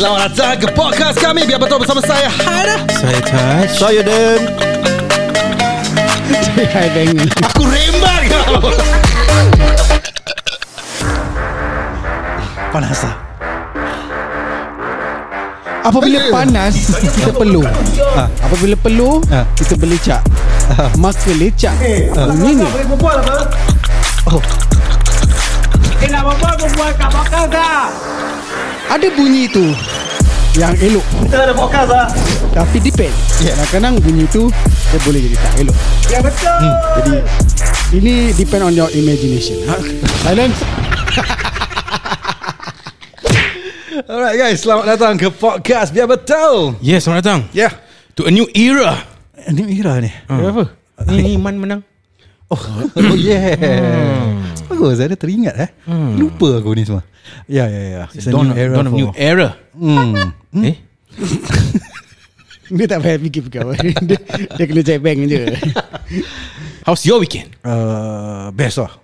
Selamat datang ke podcast kami Biar Betol bersama saya Hana. Saya Taj. Saya Dan. Saya Bengi. Aku rembang. Panas lah. Apabila panas kita peluh. Apabila peluh kita berlecak. Maka lecak bunyi ni. Nak berbual berbual kat podcast dah. Ada bunyi tu yang elok. Kita ada podcast lah. Tapi depend. Kadang-kadang bunyi tu dia boleh jadi tak elok. Ya betul. Jadi ini depend on your imagination. Silence. Alright guys, selamat datang ke podcast Biar Betol. Yes, selamat datang. Yeah. To a new era. A new era ni. Apa? Ni Iman menang. Oh yeah. Bagus, saya teringat lupa aku ni semua. Ya. It's a new era. Eh? Dia tak payah fikir-fikir apa. Dia kena check bank je. How's your weekend? Best lah.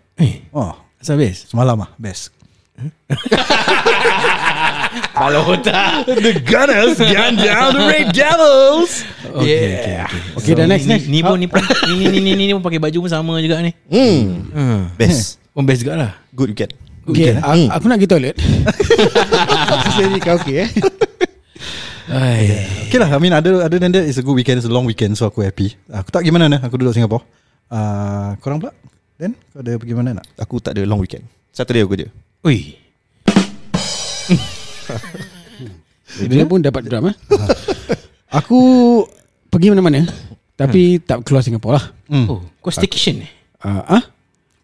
Asal best? Semalam lah, best. Malota. The Gunners gun down the Red Devils. Okay, so, next. Ni pun pakai baju pun sama juga ni. Best. Best juga lah. Good weekend. Aku nak pergi toilet. Sini kau okey. Okay lah, I mean other than that it's a good weekend, it's a long weekend, so aku happy. Aku tak gimana ni, aku duduk Singapore. Korang pula? Dan kau ada pergi mana nak? Aku tak ada long weekend. Saturday aku kerja. Ui. Dia pun dapat drama. Aku pergi mana-mana tapi tak keluar Singapura lah. Kau staycation.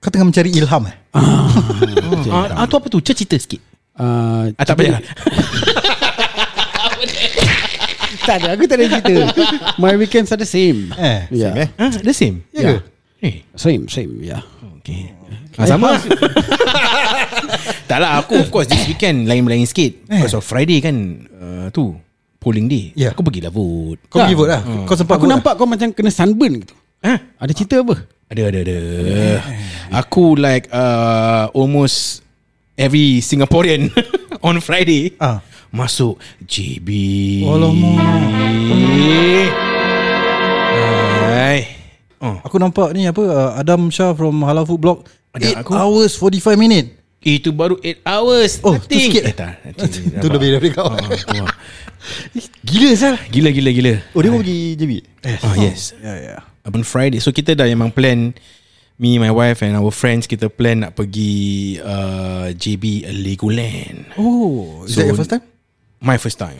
Kau tengah mencari ilham tu apa tu? Cerita sikit. Tak payah. Tak ada, aku tak ada cerita. My weekends are the same. The same. Same. Yeah. Okay. Sama. Tak lah, aku of course this weekend lain-lain sikit. Because of Friday kan, tu polling day. Aku pergi lah vote. Kau pergi vote lah. Kau sempat. Aku nampak kau macam kena sunburn gitu. Ada cerita apa? Ada. Aku like almost every Singaporean on Friday masuk JB. Aku nampak ni apa, Adam Shah from Halal Food Blog, 8 hours 45 minutes. Itu baru 8 hours. Itu sikit Itu lebih dari kau. Gila Sal. Gila. Oh dia pun pergi JB. Yes. On Friday. So kita dah memang plan, me, my wife and our friends, kita plan nak pergi JB Legoland. Is that your first time? My first time.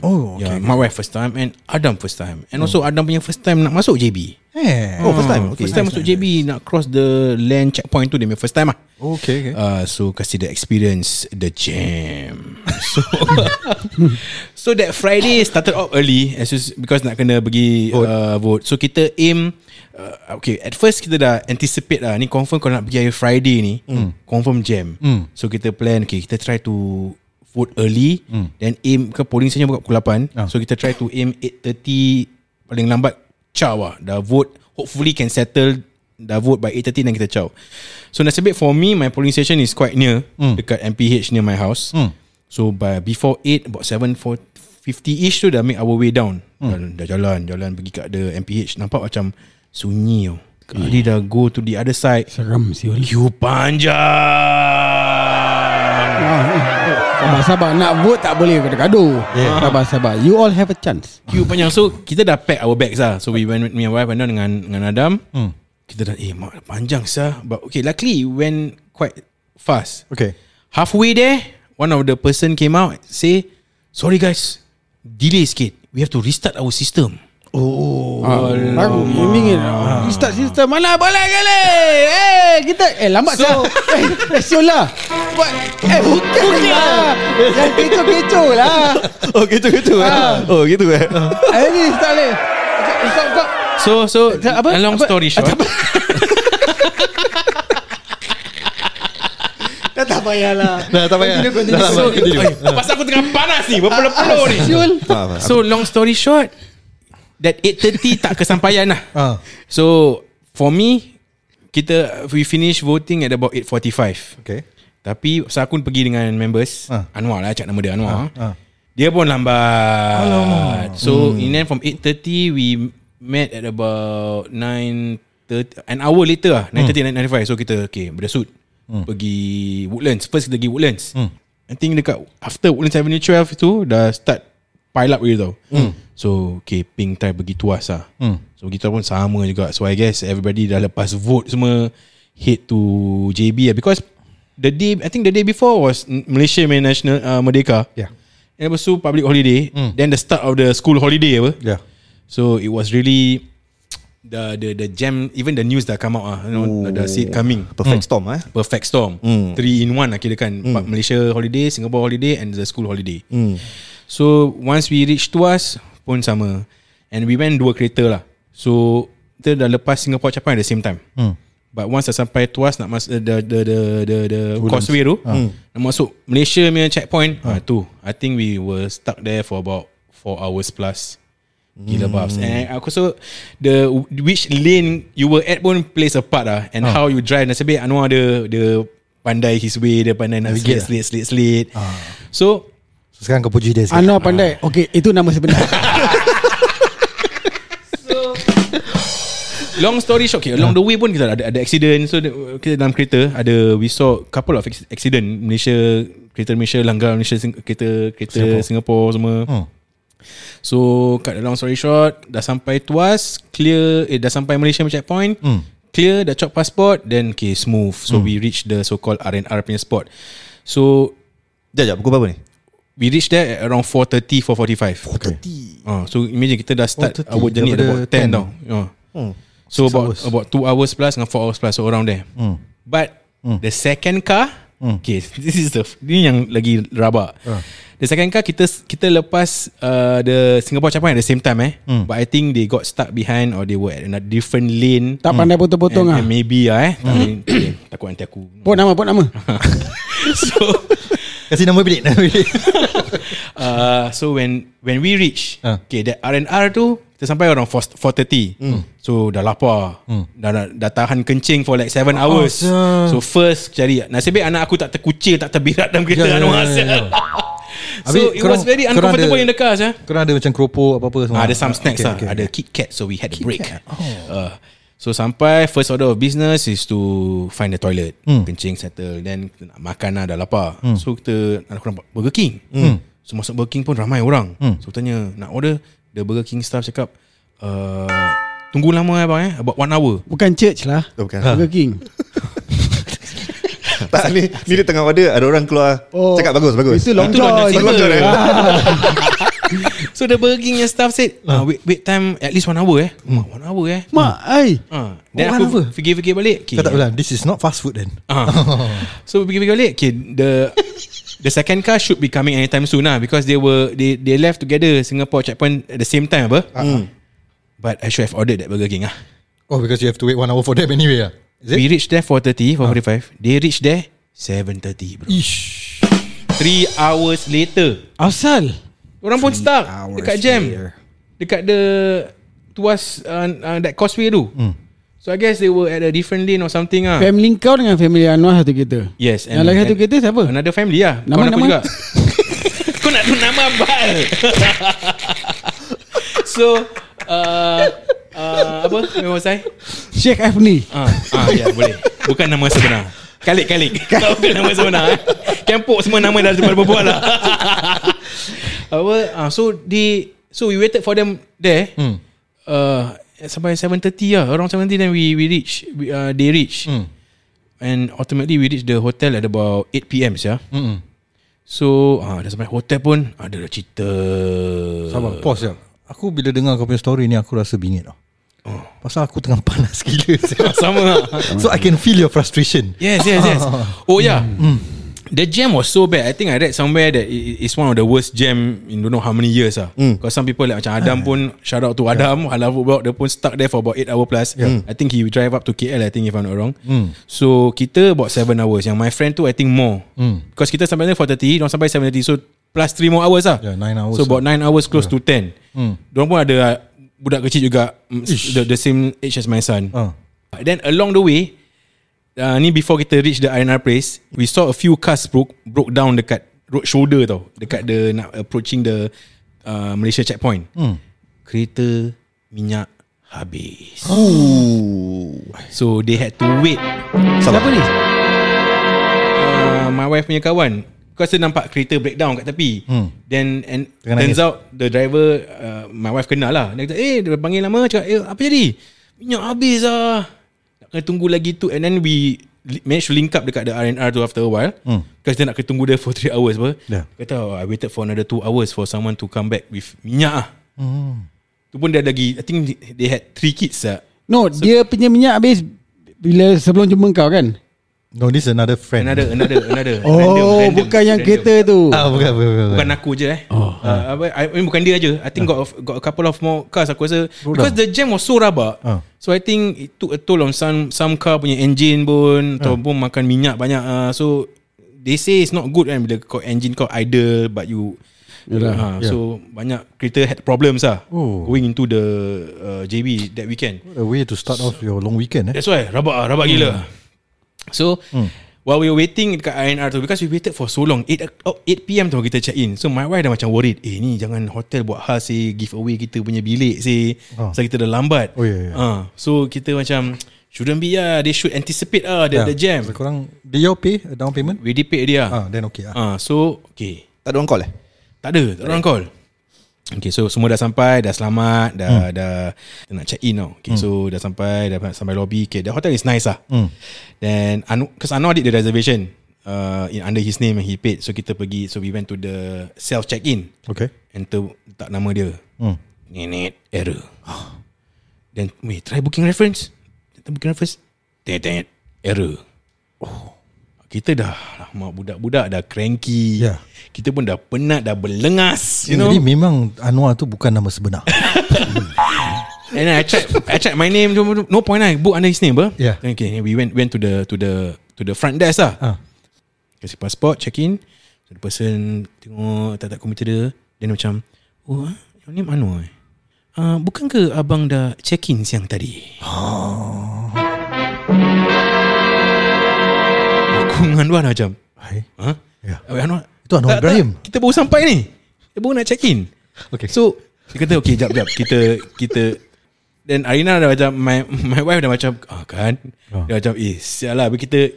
My wife first time and Adam first time. And also Adam punya first time nak masuk JB. First time. First time masuk JB, nak cross the land checkpoint tu dia punya first time lah. Okay. So kasi the experience, the jam. So that Friday started off early because nak kena pergi vote. So kita aim at first kita dah anticipate lah, ni confirm kalau nak pergi hari Friday ni confirm jam. So kita plan, kita try to vote early, then aim ke polling session buka pukul 8. So kita try to aim 8:30 paling lambat chow lah. Dah vote, hopefully can settle dah vote by 8:30 dan kita chow. So nasib baik for me, my polling session is quite near, dekat MPH near my house. So by before 8, about 7:50ish tu dah make our way down. Dah jalan pergi kat the MPH, nampak macam sunyi. Dia dah go to the other side. Seram siul. Queue panjang. Sabar-sabar nak vote tak boleh gaduh-gaduh. Sabar-sabar. You all have a chance. Queue panjang. So kita dah pack our bags lah. So we went with me and wife and dengan Adam. Kita dah panjang sah. But okay, luckily went quite fast. Okay. Halfway there, one of the person came out say, "Sorry guys, delay sikit. We have to restart our system." Aku ingin restart sistem. Mana boleh kali. Kita lambat so, siul lah. Bukan. Yang kecoh-kecoh lah. Oh gitu eh. Ini restart ni. So a long story short. Tak payahlah. Dah tak payah. Pasal aku tengah panas ni, berpeluh-peluh ni. So long story short, that 8:30 tak kesampaian lah. So for me, we finish voting at about 8:45. Okay. Tapi pasal aku pergi dengan members, Anwar lah, cak nama dia Anwar. Dia pun lambat. Alamak. So in end, from 8:30 we met at about 9:30, an hour later lah, 9:30, 9:45. So kita okay, berasut pergi Woodlands. First kita pergi Woodlands. I think dekat after Woodlands Avenue 12 tu dah start pile up gitu tau. So okay, Ping try pergi Tuas lah. So kita pun sama juga. So I guess everybody dah lepas vote semua head to JB lah, because the day, I think the day before was Malaysia main national merdeka. Yeah. And lepas tu public holiday, then the start of the school holiday apa. Yeah. So it was really the jam. Even the news dah come out ah, you know, dah see it coming. Perfect storm eh. Perfect storm. 3 in 1 kirakan. Malaysia holiday, Singapore holiday, and the school holiday. So once we reach Tuas pun sama, and we went 2 kereta lah. So kita dah lepas Singapore Chapang at the same time. But once dah sampai Tuas, nak masuk the Causeway tu, nak masuk Malaysia punya checkpoint tu, I think we were stuck there for about 4 hours plus. Gila babs. And aku so the which lane you were at pun plays a part lah, and how you drive. Nasib baik Anwar dia pandai his way, dia pandai navigate slate. So sekarang kau puji dia sikit. Anwar pandai. Okay, itu nama sebenar. So long story short, okay, along the way pun kita ada accident. So kita dalam kereta ada, we saw couple of accident. Malaysia, kereta Malaysia langgar Malaysia, kereta Singapore semua. So cut the long story short, dah sampai Tuas, clear, dah sampai Malaysia checkpoint, clear, dah chop passport, then okay, smooth. So we reach the so called R&R punya spot. So jap pukul berapa ni? We reach there at around 4:30, 4:45. Okay. So imagine kita dah start our journey about 10 tau. So about 2 hours plus dengan 4 hours plus, so around there. But the second car, okay, ini yang lagi rabak. The second car, kita lepas the Singapore checkpoint at the same time but I think they got stuck behind, or they were in a different lane. Tak pandai potong-potong lah. Maybe lah takut nanti aku Pot nama so kasi nombor bilik. So when we reach okay, that R&R tu, kita sampai around 4:30. So dah lapar, dah tahan kencing for like 7 hours. So first cari, nasib baik anak aku tak terkucil, tak terbirat dalam kereta. So it was very uncomfortable in the car. Korang ada macam keropok apa-apa semua? Ada some snacks lah. Ada Kit Kat. So we had a break. So sampai, first order of business is to find the toilet. Kencing settle, then nak makan lah, dah lapar. So kita, anak aku nampak Burger King. So masuk Burger King pun ramai orang. So tanya nak order. The Burger King staff cakap, tunggu lama abang about 1 hour. Bukan church lah. Bukan. Burger King. Tak, ni dia tengah order, ada orang keluar cakap bagus. Itu long john. So the Burger King staff said, wait time at least 1 hour. 1 hour mak ai. Then aku fikir-fikir balik, okay, tak ulang, this is not fast food then. So fikir-fikir balik, okay, The second car should be coming anytime soon lah, because they left together Singapore checkpoint at the same time apa. But I should have ordered that Burger King lah. Oh, because you have to wait 1 hour for them anyway lah. We reached there 4:30, 4:45. They reached there 7:30 bro. Ish. 3 hours later. Asal orang pun stuck dekat jam later. Dekat the Tuas that Causeway tu. So I guess they were at a different lane or something ah. Family kau dengan family Anwar satu kereta. Yes. Yang lagi satu kereta siapa? Another family lah. Kau nak juga. Kau nak tu nama bal. So apa nama saya? Sheikh Afni. Ya boleh. Bukan nama sebenar. Kalik. Kau bukan nama sebenar. Kempok semua nama dah berbual lah. Apa? So we waited for them there. Sampai 7:30 lah. Around 7:30 then they reach. And ultimately we reach the hotel at about 8 PM. So dah sampai hotel pun ada dah cerita. Sabar, pause sekejap. Aku bila dengar kau punya story ni, aku rasa bingit lah. Pasal aku tengah panas gila. Sama lah. So I can feel your frustration. Yes. Oh yeah. The jam was so bad. I think I read somewhere that it's one of the worst jam in don't know how many years lah. Because some people like macam Adam pun, shout out to Adam, Halal Food Blog, dia pun stuck there for about 8 hour plus. I think he drive up to KL, I think, if I'm not wrong. So kita about 7 hours. Yang my friend tu I think more. Because kita sampai there 4:30, diorang sampai 7:30. So plus 3 more hours lah. Yeah, 9 hours. So about 9 hours close to 10. Diorang pun ada budak kecil juga, the same age as my son. Then along the way, ni before kita reach the R&R place, we saw a few cars broke down dekat road shoulder tau, dekat the nak approaching the Malaysia checkpoint. Kereta minyak habis. So they had to wait. Siapa ni? My wife punya kawan. Kau rasa nampak kereta breakdown kat tepi. Then and turns out the driver, my wife kenal lah. Dia kata, dia panggil lama, cakap, apa jadi? Minyak habis lah. Nak kena tunggu lagi tu. And then we managed to link up dekat the R&R tu after a while. Because dia nak kena tunggu dia for 3 hours apa. Kata, I waited for another 2 hours for someone to come back with minyak lah. Tu pun dia lagi, I think they had 3 kids lah. No, so, dia punya minyak habis bila sebelum jumpa kau kan? No, this is another friend. Another Oh, random, bukan random. Yang kereta tu. Bukan aku je bukan dia je. I think got a couple of more cars aku rasa. Because the jam was so rabak. So I think it took a toll on some car punya engine pun. Ataupun makan minyak banyak. So they say it's not good kan, bila kau engine kau idle but you so banyak kereta had problems going into the JB that weekend. What a way to start off your long weekend That's why rabak gila. So while we were waiting dekat R&R tu, because we waited for so long, 8pm tu kita check in. So my wife dah macam worried, ni jangan hotel buat hal give away kita punya bilik sebab kita dah lambat. So kita macam shouldn't be lah. They should anticipate the jam. So korang, did you pay a down payment? We did pay dia then okay so okay. Tak ada orang call Tak ada orang call. Okay, so semua dah sampai, dah selamat, dah nak check in tau. Okay, so dah sampai lobby. Okay, the hotel is nice lah. Then because Anwar did the reservation under his name and he paid. So kita pergi, so we went to the self check in. Okay. Enter letak nama dia. Nenek error. Then wait, try booking reference. Tenet error. Kita dah budak-budak dah cranky. Kita pun dah penat, dah berlengas, you know. Jadi memang Anwar tu bukan nama sebenar. And then I check my name, no point lah, book under his name ber. Okay, we went to the front desk lah. Kasi passport, check in. So the person tengok tak komputer dia, then macam, your name Anwar. Bukan ke abang dah check in siang tadi? Dengan Anwar macam Anwar, itu Anwar Ibrahim. Kita baru sampai ni, kita baru nak check in. Okay. So dia kata okay, jap Kita then Arina dah macam, My wife dah macam kan dia macam sial lah kita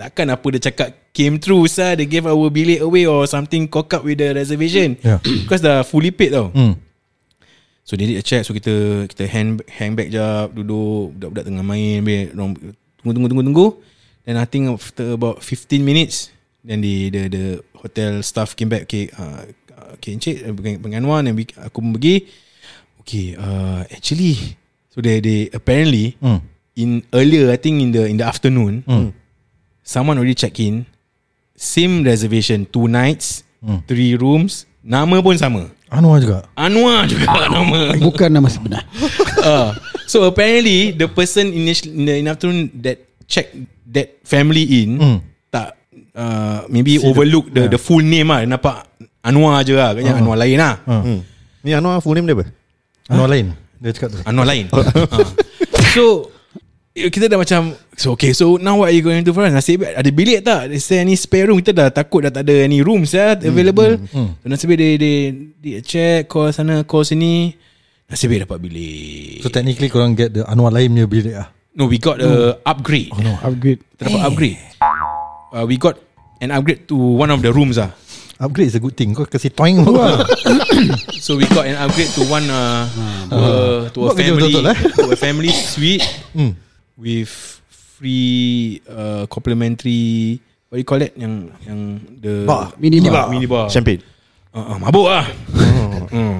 takkan apa dia cakap came through sah. They gave our bilik away or something, cock up with the reservation. Because dah fully paid tau. So they did a check. So kita hang back jap, duduk, budak-budak tengah main, tunggu. Then I think after about 15 minutes, then the hotel staff came back. Okay, encik penganuan, and aku pun pergi. Okay, actually, so they apparently in earlier, I think in the afternoon, someone already check in, same reservation, 2 nights, 3 rooms, nama pun sama. Anwar juga nama. Bukan nama sebenar. So apparently the person in the afternoon that check that family in tak maybe see overlook the full name lah. Nampak Anwar je lah, katanya Anwar lain lah. Ni Anwar full name dia apa? Anwar lain. Dia cakap tu Anwar lain. So kita dah macam, so okay, so now what are you going to do for us? Nasib baik ada bilik tak? Is there any spare room? Kita dah takut dah tak ada any rooms available. So nasib baik they check, call sana, call sini, nasib baik dapat bilik. So technically korang get the Anwar lain punya bilik lah. No, we got an upgrade. Terdapat upgrade. We got an upgrade to one of the rooms . Upgrade is a good thing. Kau kasi toing. So we got an upgrade to one to a family suite with free complimentary, what do you call it? Yang the bar. Mini bar. Champagne. Mabuk lah.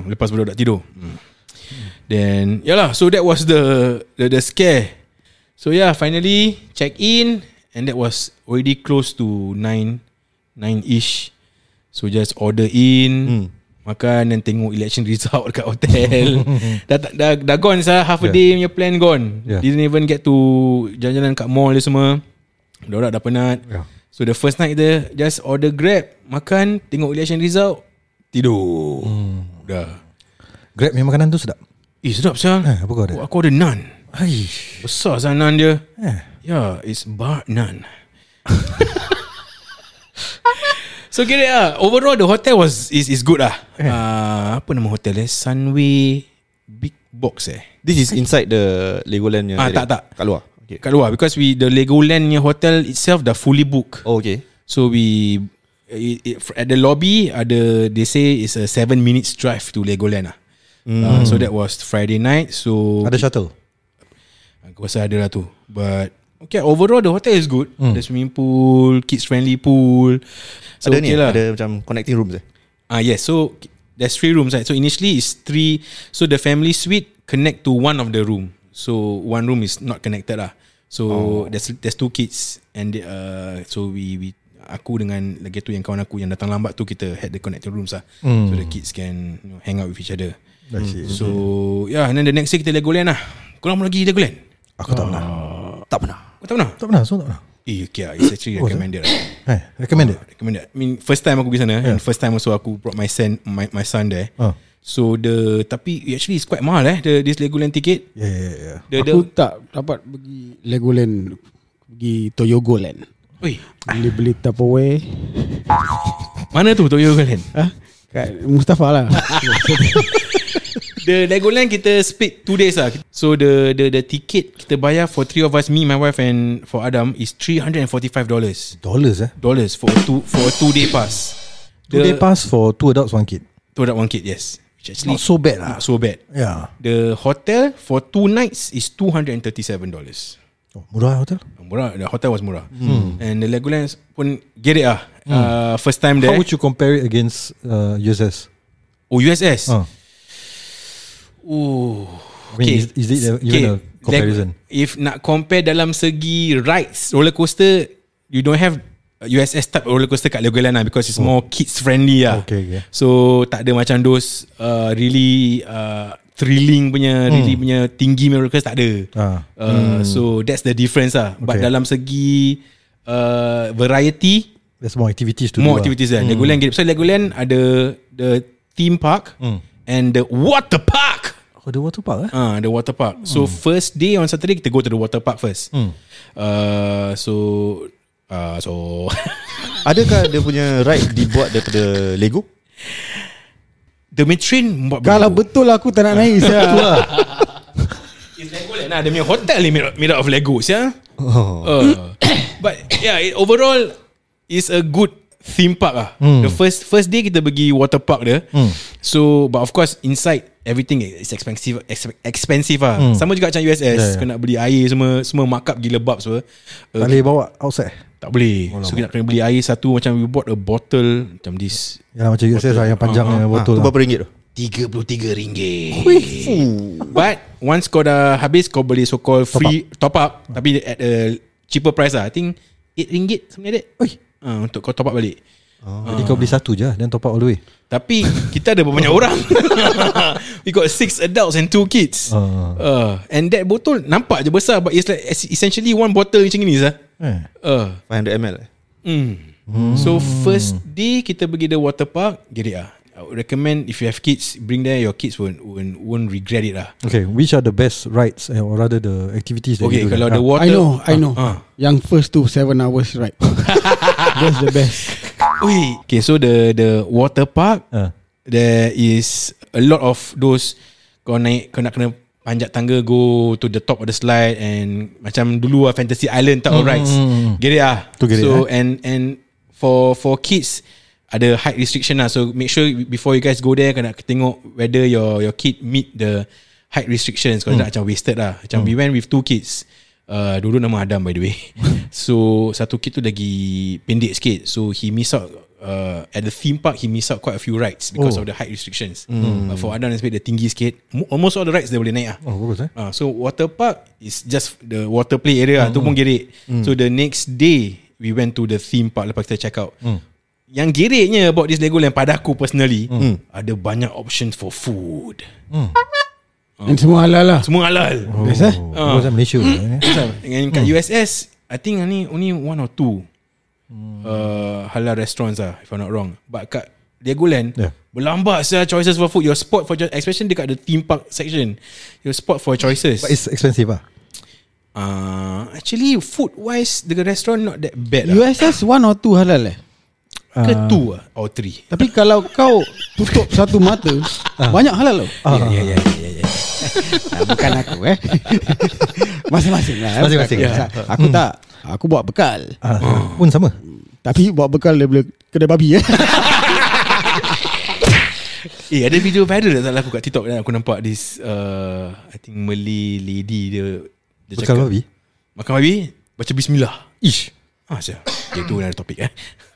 Lepas budak tidur. Then yalah, so that was the scare. So yeah, finally check in, and that was already close to 9-ish. So just order in, makan, dan tengok election result dekat hotel. dah gone sah, half a day punya plan gone. Didn't even get to jalan-jalan kat mall dia semua. Dorang dah penat. So the first night dia just order Grab, makan, tengok election result, tidur. Dah. Grab punya makanan tu sedap. Sedap sah. Apa kau ada? Aku ada naan. Besar sah naan dia. It's bar naan. So get it lah. Overall the hotel was is good lah. Apa nama hotel eh? Sunway Big Box eh. This is inside the Legoland nya. Tak. Kat luar. Okay. Kat luar because the Legoland nya hotel itself dah fully booked. Oh okay. So we at the lobby ada they say it's a 7 minutes drive to Legoland lah. So that was Friday night. So ada shuttle. Aku rasa ada lah tu. But okay, overall the hotel is good. Ada swimming pool, kids friendly pool. So ada okay ni lah. Ada macam connecting rooms eh? Yes, so there's 3 rooms right? So initially it's 3. So the family suite connect to one of the room. So one room is not connected lah. So there's 2 kids. And so we aku dengan lagi tu yang kawan aku yang datang lambat tu, kita had the connecting rooms lah. So the kids can, you know, hang out with each other. So yeah, and then the next day kita Legoland lah. Korang lagi Legoland? Aku tak pernah. Tak pernah. Kau tak pernah? Tak pernah. So tak pernah. Okay, it's actually recommended. Recommended. I mean first time aku pergi sana, and first time also aku brought my son there. So tapi actually it's quite mahal eh, this Legoland ticket. Yeah. Aku tak dapat pergi Legoland, pergi Toyogoland. Oi, beli Tupperware. Mana tu Toyogoland? Kat Mustafa lah. The Legoland kita split 2 days lah. So the ticket kita bayar for 3 of us, me, my wife and for Adam, is $345. Dollars for a 2-day pass. 2-day pass for 2 adults 1 kid. 2 adults 1 kid, yes. Which actually not so bad lah. Not so bad. Yeah. The hotel for 2 nights is $237. Oh, murah hotel? Murah. The hotel was murah. And the Legoland pun get it lah. First time there. How would you compare it against USS? Oh, USS? Oh, okay. I mean, is it even a comparison? If nak compare dalam segi rides, roller coaster, you don't have USS type roller coaster kat Legoland lah, because it's more kids friendly lah. Okay. So tak ada macam those really thrilling punya, really punya tinggi roller coaster, tak ada. So that's the difference lah. But dalam segi variety, there's more activities to do. More activities lah. Legoland, so Legoland ada the theme park and the water park. The water park the water park. So first day on Saturday kita go to the water park first. So adakah dia punya ride dibuat daripada Lego? The train buat. Kalau betul aku tak nak naik sia. It's Legoland lah. Dia punya hotel ni made out of Lego sia. But yeah, overall it's a good theme park lah. The first day kita pergi water park dia. So but of course inside everything is expensive lah. Sama juga macam USS. Kena beli air semua markup gila bab semua. Tak boleh bawa outside. Tak boleh. So kita kena beli air satu, macam we bought a bottle macam this. Yalah, macam USS lah, yang panjang botol. Berapa ringgit tu? RM33. But once kau dah habis, kau boleh so called free top up. Tapi at a cheaper price lah. I think RM8 something like that. Untuk kau top up balik. Jadi kau beli satu je dan top up all the way. Tapi kita ada banyak orang. We got 6 adults and 2 kids. And that botol nampak je besar, but it's like essentially one bottle macam ni. 500ml. So first day kita pergi the water park, get it lah. I would recommend if you have kids, bring there. Your kids won't regret it lah. Okay, which are the best rides, or rather the activities that you do? Okay, kalau the water, I know. Yang first to 7 hours ride. That's the best. Okay, so the water park, there is a lot of those. Kau nak kena panjat tangga, go to the top of the slide, and macam dulu lah Fantasy Island type of rides. Get it lah. So and for kids ada height restriction lah. So make sure before you guys go there, kena tengok whether your kid meet the height restrictions. Kalau tak macam wasted lah. Macam we went with 2 kids. Dulu nama Adam by the way. So satu kid tu lagi pendek sikit, so he miss out at the theme park. He miss out quite a few rides because of the height restrictions. For Adam dia tinggi sikit, almost all the rides dia boleh naik lah. So water park is just the water play area lah. Tu pun gerik. So the next day we went to the theme park lepas kita check out. Yang geriknya about this Legoland pada aku personally, ada banyak options for food. And semua halal lah. Semua halal. Biasa. Bukan Malaysia. Dengan kat USS, I think only 1 or 2 halal restaurants lah, if I'm not wrong. But kat Legoland, berlambak sah choices for food. Your spot for especially dekat the theme park section, your spot for choices. But it's expensive lah. Actually food wise, the restaurant not that bad lah. USS 1 or 2 halal eh? ke two or three. Tapi kalau kau tutup satu mata, banyak halal loh. Ya. Bukan aku masing-masing lah. Masing-masing. Aku tak. Aku buat bekal pun sama. Tapi buat bekal daripada kedai babi. Ada video viral tak salah aku kat TikTok dan aku nampak this I think Malay lady dia cakap makan babi baca bismillah. Ish. Asyik. Itu adalah topik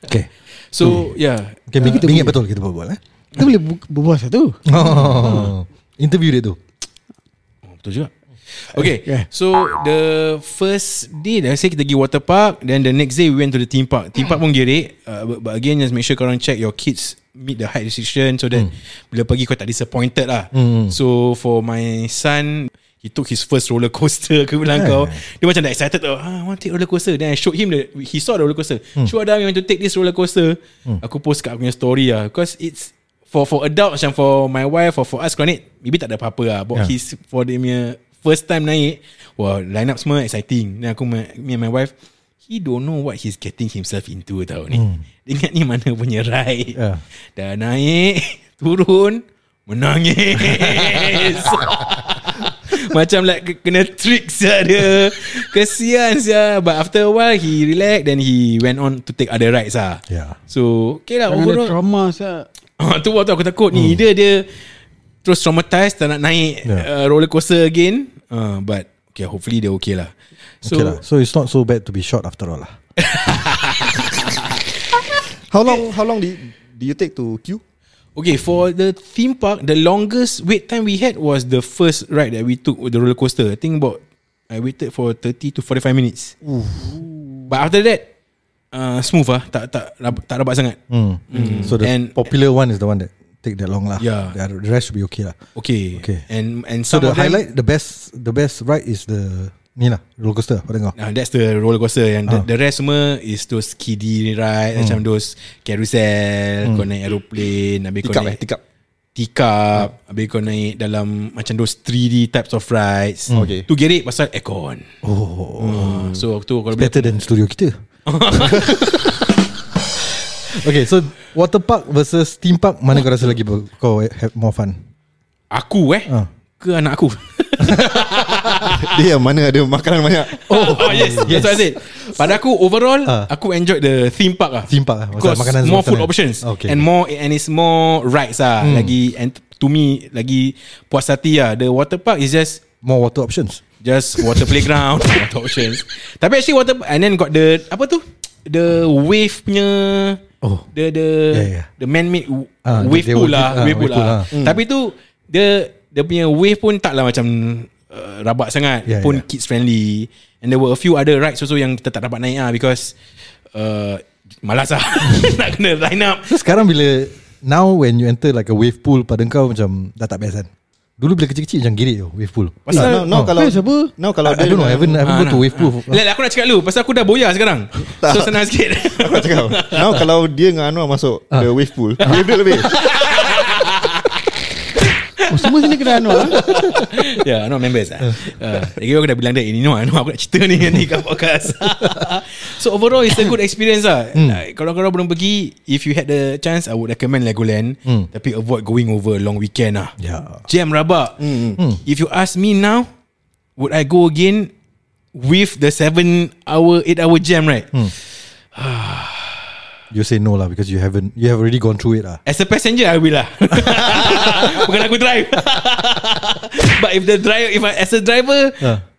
Okay. So okay, Biar Betol kita buat kita boleh berbual satu. Interview dia tu. Betul juga. Okay. So the first day dah saya kita pergi water park, then the next day we went to the theme park. Theme park pun gerik, but again just make sure korang check your kids meet the height restriction so that bila pergi kau tak disappointed lah. So for my son, he took his first roller coaster. Aku bilang kau, dia macam dah excited tau. I want to take roller coaster. Then I showed him he saw the roller coaster. Show Adam, you want to take this roller coaster. Aku post kat aku punya story lah, because it's for adult macam for my wife or for us korang ni maybe tak ada apa-apa lah, but he's for dia punya first time naik. Wah, line up semua exciting. Then aku, me and my wife, he don't know what he's getting himself into tau ni. Dia ingat ni mana punya ride. Dah naik, turun, menangis. Macam like kena trick dia. Kesian sia. But after a while he relax, then he went on to take other rides lah. So okay lah. Ada trauma sia. Tu waktu aku takut ni dia terus traumatized, tak nak naik roller coaster again. But okay, hopefully dia okay lah. So it's not so bad to be short after all lah. How long do you take to queue? Okay, for the theme park, the longest wait time we had was the first ride that we took with the roller coaster. I think I waited for 30 to 45 minutes. But after that, smooth lah. Tak rabak sangat. So the popular one is the one that take that long lah. Yeah. The rest should be okay lah. Okay. And so the highlight, the best ride is the ni lah, roller coaster. That's the roller coaster. And the rest semua is those kiddie ride, macam those carousel, kau naik aeroplane, habis kau naik tikap, habis kau naik dalam macam those 3D types of rides. Okay. Tu gerik pasal aircon. So waktu kalau better than studio kita. Okay, so water park versus theme park, mana kau rasa lagi kau have more fun? Aku ke anak aku? Dia mana ada makanan banyak. Yes. That's what I said. Pada aku overall aku enjoy the theme park lah. Because more food options and more, and it's more rides lah. Lagi, and to me lagi puas hati lah. The water park is just more water options. Just water playground, water options. Tapi actually water, and then got the apa tu? The wave punya the man-made wave pool lah. Tapi tu dia punya wave pun taklah macam rabak sangat, pun kids friendly, and there were a few other rides also yang kita tak dapat naik because malas lah. Nak kena line up. So sekarang now when you enter like a wave pool, pada kau macam dah tak biasa. Dulu bila kecil-kecil macam girik tu wave pool. Pasal now kalau I don't know, I haven't go to wave pool. Aku nak cakap dulu pasal aku dah boya sekarang. So senang sikit. Aku nak cakap now kalau dia dengan Anwar masuk the wave pool, wave dia lebih. Semua sini kena Anwar. Ya, Anwar members lah. Lagi aku dah bilang dia, ini Anwar aku nak cerita ni kat podcast. So overall it's a good experience lah. Kalau korang belum pergi, if you had the chance, I would recommend Legoland. Tapi avoid going over a long weekend lah. Jam rabak. If you ask me now, would I go again with the 8 hour jam, right? You say no lah, because you have already gone through it lah. As a passenger, I will lah. Bukan aku drive. But as a driver,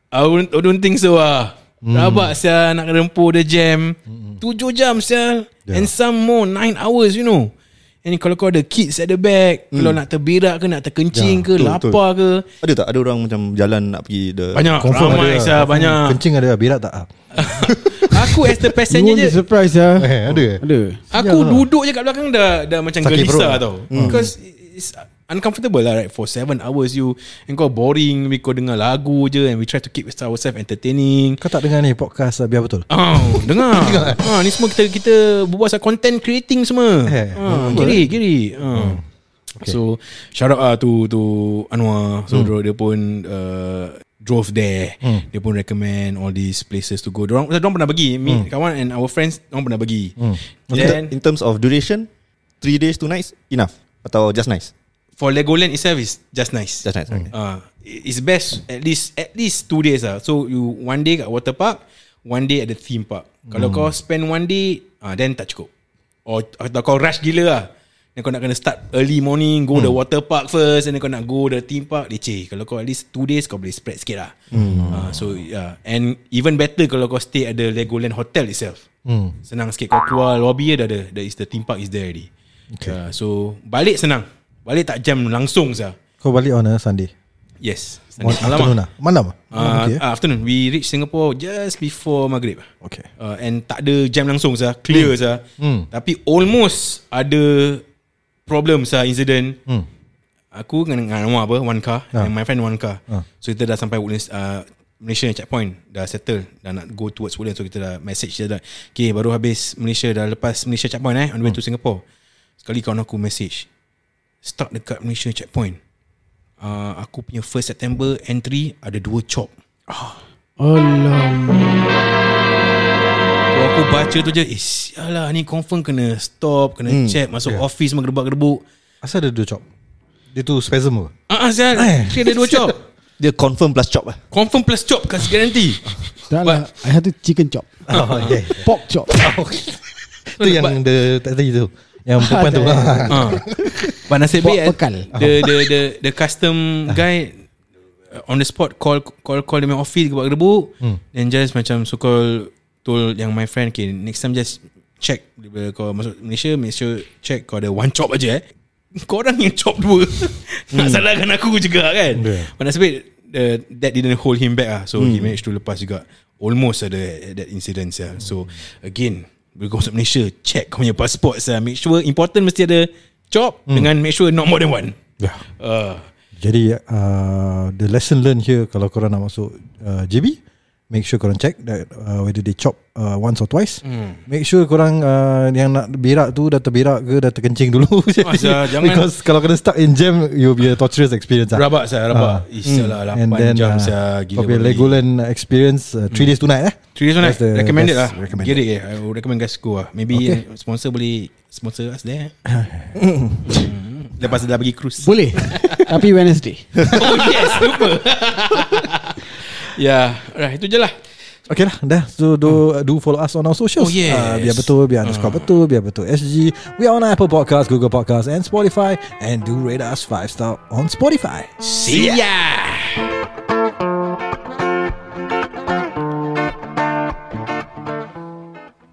I don't think so lah. Rabak sial, nak rempuh the jam. 7 jam sial. And some more 9 hours, you know. And kalau kau ada kids at the back, kalau nak terberak ke, nak terkencing ke, lapar ke, ada tak? Ada orang macam jalan nak pergi banyak, ramai sial, banyak. Kencing ada, berak tak? Aku as the passenger je surprise lah. Ada. Aku duduk je kat belakang dah macam sakit gelisah tau. Because it's uncomfortable lah, right? For 7 hours and kau boring, kau dengar lagu je, and we try to keep ourselves entertaining. Kau tak dengar ni podcast Biar Betol? Dengar. Ni semua kita berbual pasal content creating semua. Giri. So shout out to Anwar. So dia pun drove there. They pun recommend all these places to go. Diorang pernah pergi. Me, kawan and our friends, diorang pernah pergi. Then, in terms of duration, 3 days 2 nights enough atau just nice? For Legoland itself is just nice. Just nice. Okay. It's best at least 2 days lah. So you 1 day kat water park, 1 day at the theme park. Kalau kau spend 1 day, then tak cukup. Atau kau rush gila lah. Then kau nak kena start early morning, go the water park first, and then kau nak go the theme park, leceh. Kalau kau at least 2 days, kau boleh spread sikit lah. And even better kalau kau stay at the Legoland Hotel itself. Senang sikit, kau keluar lobby dia dah ada. That is the theme park is there already. Okay. So balik senang. Balik tak jam langsung sah. Kau balik on a Sunday? Yes, Sunday. Malam? Okay. Afternoon. We reach Singapore just before Maghrib. Okay. And tak ada jam langsung sah. Clear sah. Tapi almost ada problem sah, incident. Aku dengan Anwar one car and my friend one car. So kita dah sampai Woodlands, Malaysia checkpoint. Dah settle, dah nak go towards Woodlands. So kita dah message dia dah, okay, baru habis Malaysia, dah lepas Malaysia checkpoint on the way to Singapore. Sekali kawan aku message, start dekat Malaysia checkpoint, aku punya 1st September entry ada 2 chop. So aku baca tu je, sialah, ni confirm kena stop, kena check, masuk office memang gedebak-gedebuk. Asal ada 2 chop? Dia tu spasm ke? Asal ada 2 chop. Dia confirm plus chop lah. Confirm plus chop, kasi guarantee. Tak lah, I had to chicken chop. Pork chop. Itu yang dia tak tadi tu, yang perempuan tu lah. But nasib baik the custom guy on the spot call my office gebuk-gebuk, then just macam so-called told yang my friend, okay, next time just check bila kau masuk Malaysia, make sure check kau ada one chop aja. Korang yang chop 2. Nak salahkan aku juga kan. But nasib baik that didn't hold him back lah. So he managed to lepas juga. Almost ada that incident lah. So again, bila kau masuk Malaysia, check kau punya passport, make sure important mesti ada chop dengan make sure not more than one. Jadi the lesson learned here, kalau korang nak masuk JB, make sure korang check that whether they chop once or twice. Make sure korang yang nak berak tu dah terberak ke, dah terkencing dulu. Because kalau kena stuck in jam, you'll be a torturous experience. Rabak. Isalah 8 jam gila. Okay, Legoland experience 3 days 2 night 3 days 2 night. Recommended lah. Get it. I would recommend guys go lah. Maybe sponsor boleh sponsor us there. Lepas dah pergi cruise boleh. Tapi Wednesday. Oh yes, lupa. Yeah, alright, itu je lah. Okay lah, dah. So do follow us on our socials. Biar betul, biar underscore betul, biar betul SG. We are on Apple Podcasts, Google Podcasts and Spotify. And do rate us 5 star on Spotify. See ya.